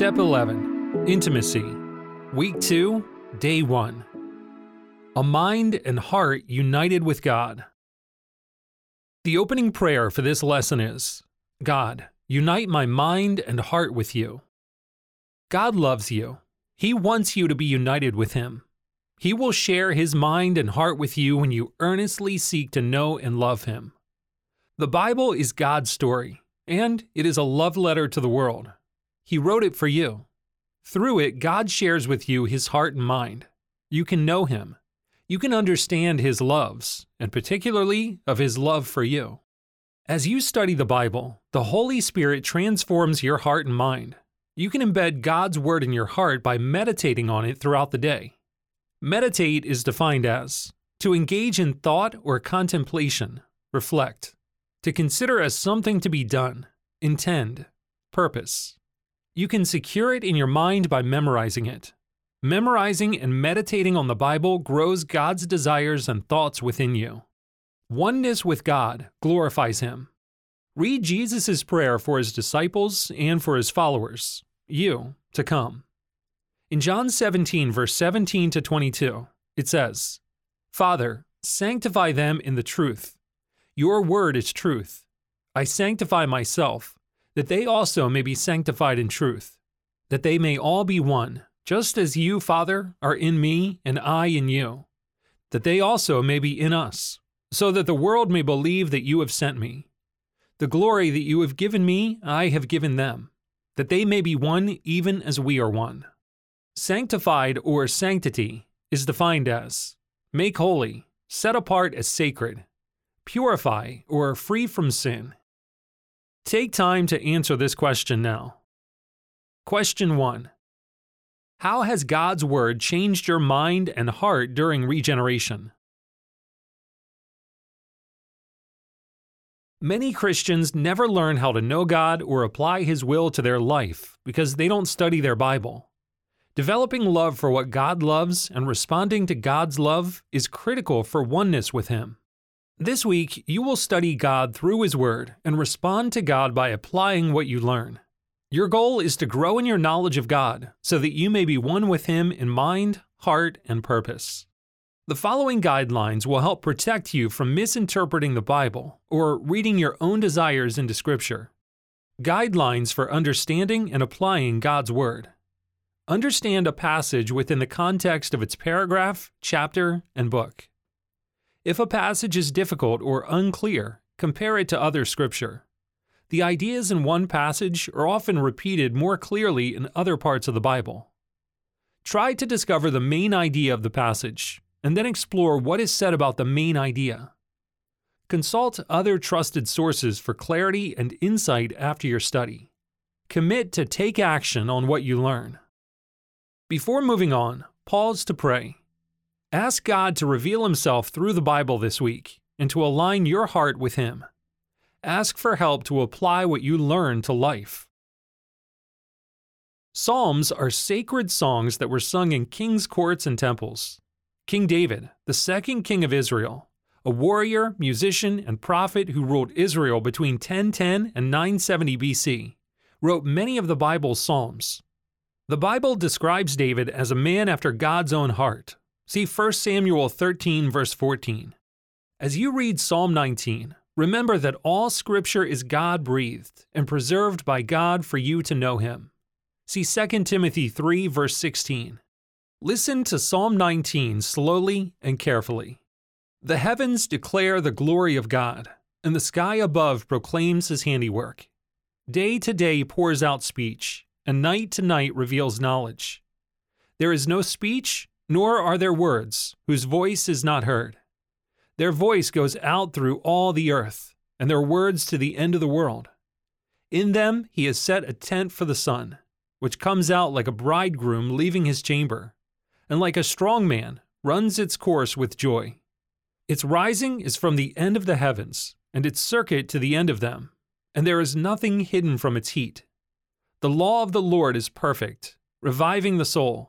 Step 11, Intimacy, Week 2, Day 1. A mind and heart united with God. The opening prayer for this lesson is, God, unite my mind and heart with you. God loves you. He wants you to be united with him. He will share his mind and heart with you when you earnestly seek to know and love him. The Bible is God's story, and it is a love letter to the world. He wrote it for you. Through it, God shares with you his heart and mind. You can know him. You can understand his loves, and particularly of his love for you. As you study the Bible, the Holy Spirit transforms your heart and mind. You can embed God's Word in your heart by meditating on it throughout the day. Meditate is defined as to engage in thought or contemplation, reflect, to consider as something to be done, intend, purpose. You can secure it in your mind by memorizing it. Memorizing and meditating on the Bible grows God's desires and thoughts within you. Oneness with God glorifies him. Read Jesus' prayer for his disciples and for his followers, you, to come. In John 17, verse 17 to 22, it says, Father, sanctify them in the truth. Your word is truth. I sanctify myself, that they also may be sanctified in truth, that they may all be one, just as you, Father, are in me and I in you, that they also may be in us, so that the world may believe that you have sent me. The glory that you have given me, I have given them, that they may be one even as we are one. Sanctified or sanctity is defined as make holy, set apart as sacred, purify or free from sin. Take time to answer this question now. Question 1. How has God's Word changed your mind and heart during regeneration? Many Christians never learn how to know God or apply His will to their life because they don't study their Bible. Developing love for what God loves and responding to God's love is critical for oneness with Him. This week, you will study God through His Word and respond to God by applying what you learn. Your goal is to grow in your knowledge of God so that you may be one with Him in mind, heart, and purpose. The following guidelines will help protect you from misinterpreting the Bible or reading your own desires into Scripture. Guidelines for understanding and applying God's Word. Understand a passage within the context of its paragraph, chapter, and book. If a passage is difficult or unclear, compare it to other scripture. The ideas in one passage are often repeated more clearly in other parts of the Bible. Try to discover the main idea of the passage, and then explore what is said about the main idea. Consult other trusted sources for clarity and insight after your study. Commit to take action on what you learn. Before moving on, pause to pray. Ask God to reveal Himself through the Bible this week and to align your heart with Him. Ask for help to apply what you learn to life. Psalms are sacred songs that were sung in kings' courts and temples. King David, the second king of Israel, a warrior, musician, and prophet who ruled Israel between 1010 and 970 BC, wrote many of the Bible's Psalms. The Bible describes David as a man after God's own heart. See 1 Samuel 13, verse 14. As you read Psalm 19, remember that all Scripture is God-breathed and preserved by God for you to know Him. See 2 Timothy 3, verse 16. Listen to Psalm 19 slowly and carefully. The heavens declare the glory of God, and the sky above proclaims His handiwork. Day to day pours out speech, and night to night reveals knowledge. There is no speech, nor are there words, whose voice is not heard. Their voice goes out through all the earth, and their words to the end of the world. In them He has set a tent for the sun, which comes out like a bridegroom leaving his chamber, and like a strong man runs its course with joy. Its rising is from the end of the heavens, and its circuit to the end of them, and there is nothing hidden from its heat. The law of the Lord is perfect, reviving the soul.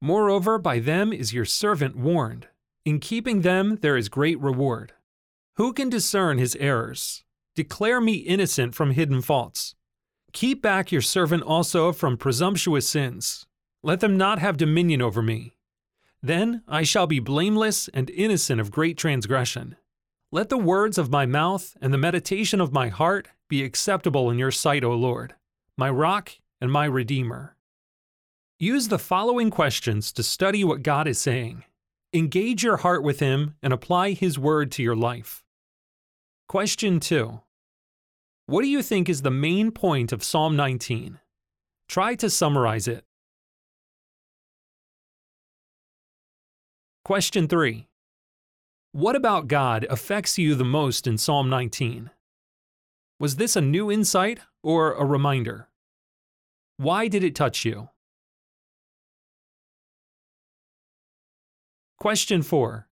Moreover, by them is your servant warned. In keeping them there is great reward. Who can discern his errors? Declare me innocent from hidden faults. Keep back your servant also from presumptuous sins. Let them not have dominion over me. Then I shall be blameless and innocent of great transgression. Let the words of my mouth and the meditation of my heart be acceptable in your sight, O Lord, my rock and my redeemer. Use the following questions to study what God is saying. Engage your heart with Him and apply His word to your life. Question 2. What do you think is the main point of Psalm 19? Try to summarize it. Question 3. What about God affects you the most in Psalm 19? Was this a new insight or a reminder? Why did it touch you? Question 4.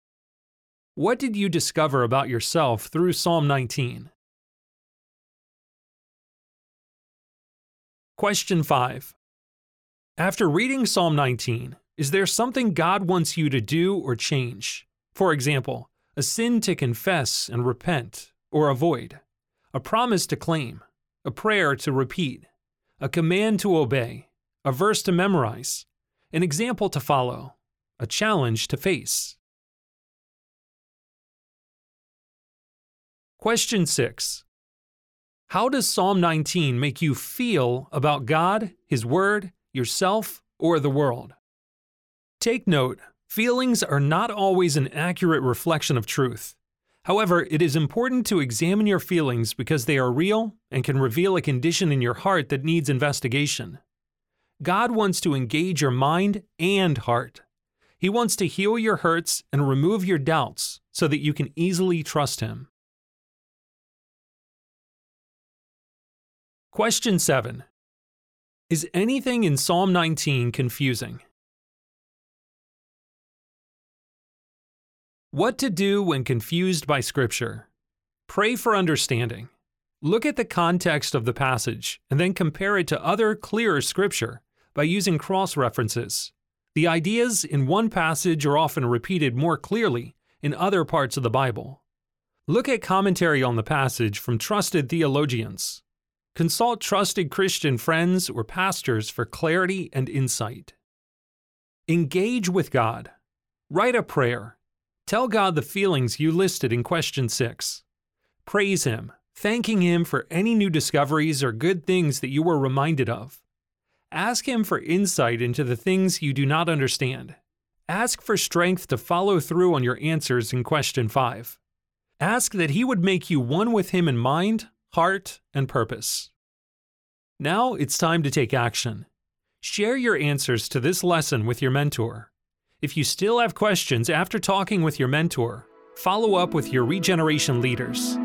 What did you discover about yourself through Psalm 19? Question 5. After reading Psalm 19, is there something God wants you to do or change? For example, a sin to confess and repent or avoid, a promise to claim, a prayer to repeat, a command to obey, a verse to memorize, an example to follow, a challenge to face. Question 6. How does Psalm 19 make you feel about God, His Word, yourself, or the world? Take note, feelings are not always an accurate reflection of truth. However, it is important to examine your feelings because they are real and can reveal a condition in your heart that needs investigation. God wants to engage your mind and heart. He wants to heal your hurts and remove your doubts so that you can easily trust Him. Question 7. Is anything in Psalm 19 confusing? What to do when confused by Scripture. Pray for understanding. Look at the context of the passage and then compare it to other clearer Scripture by using cross-references. The ideas in one passage are often repeated more clearly in other parts of the Bible. Look at commentary on the passage from trusted theologians. Consult trusted Christian friends or pastors for clarity and insight. Engage with God. Write a prayer. Tell God the feelings you listed in question 6. Praise Him, thanking Him for any new discoveries or good things that you were reminded of. Ask Him for insight into the things you do not understand. Ask for strength to follow through on your answers in question 5. Ask that He would make you one with Him in mind, heart, and purpose. Now it's time to take action. Share your answers to this lesson with your mentor. If you still have questions after talking with your mentor, follow up with your regeneration leaders.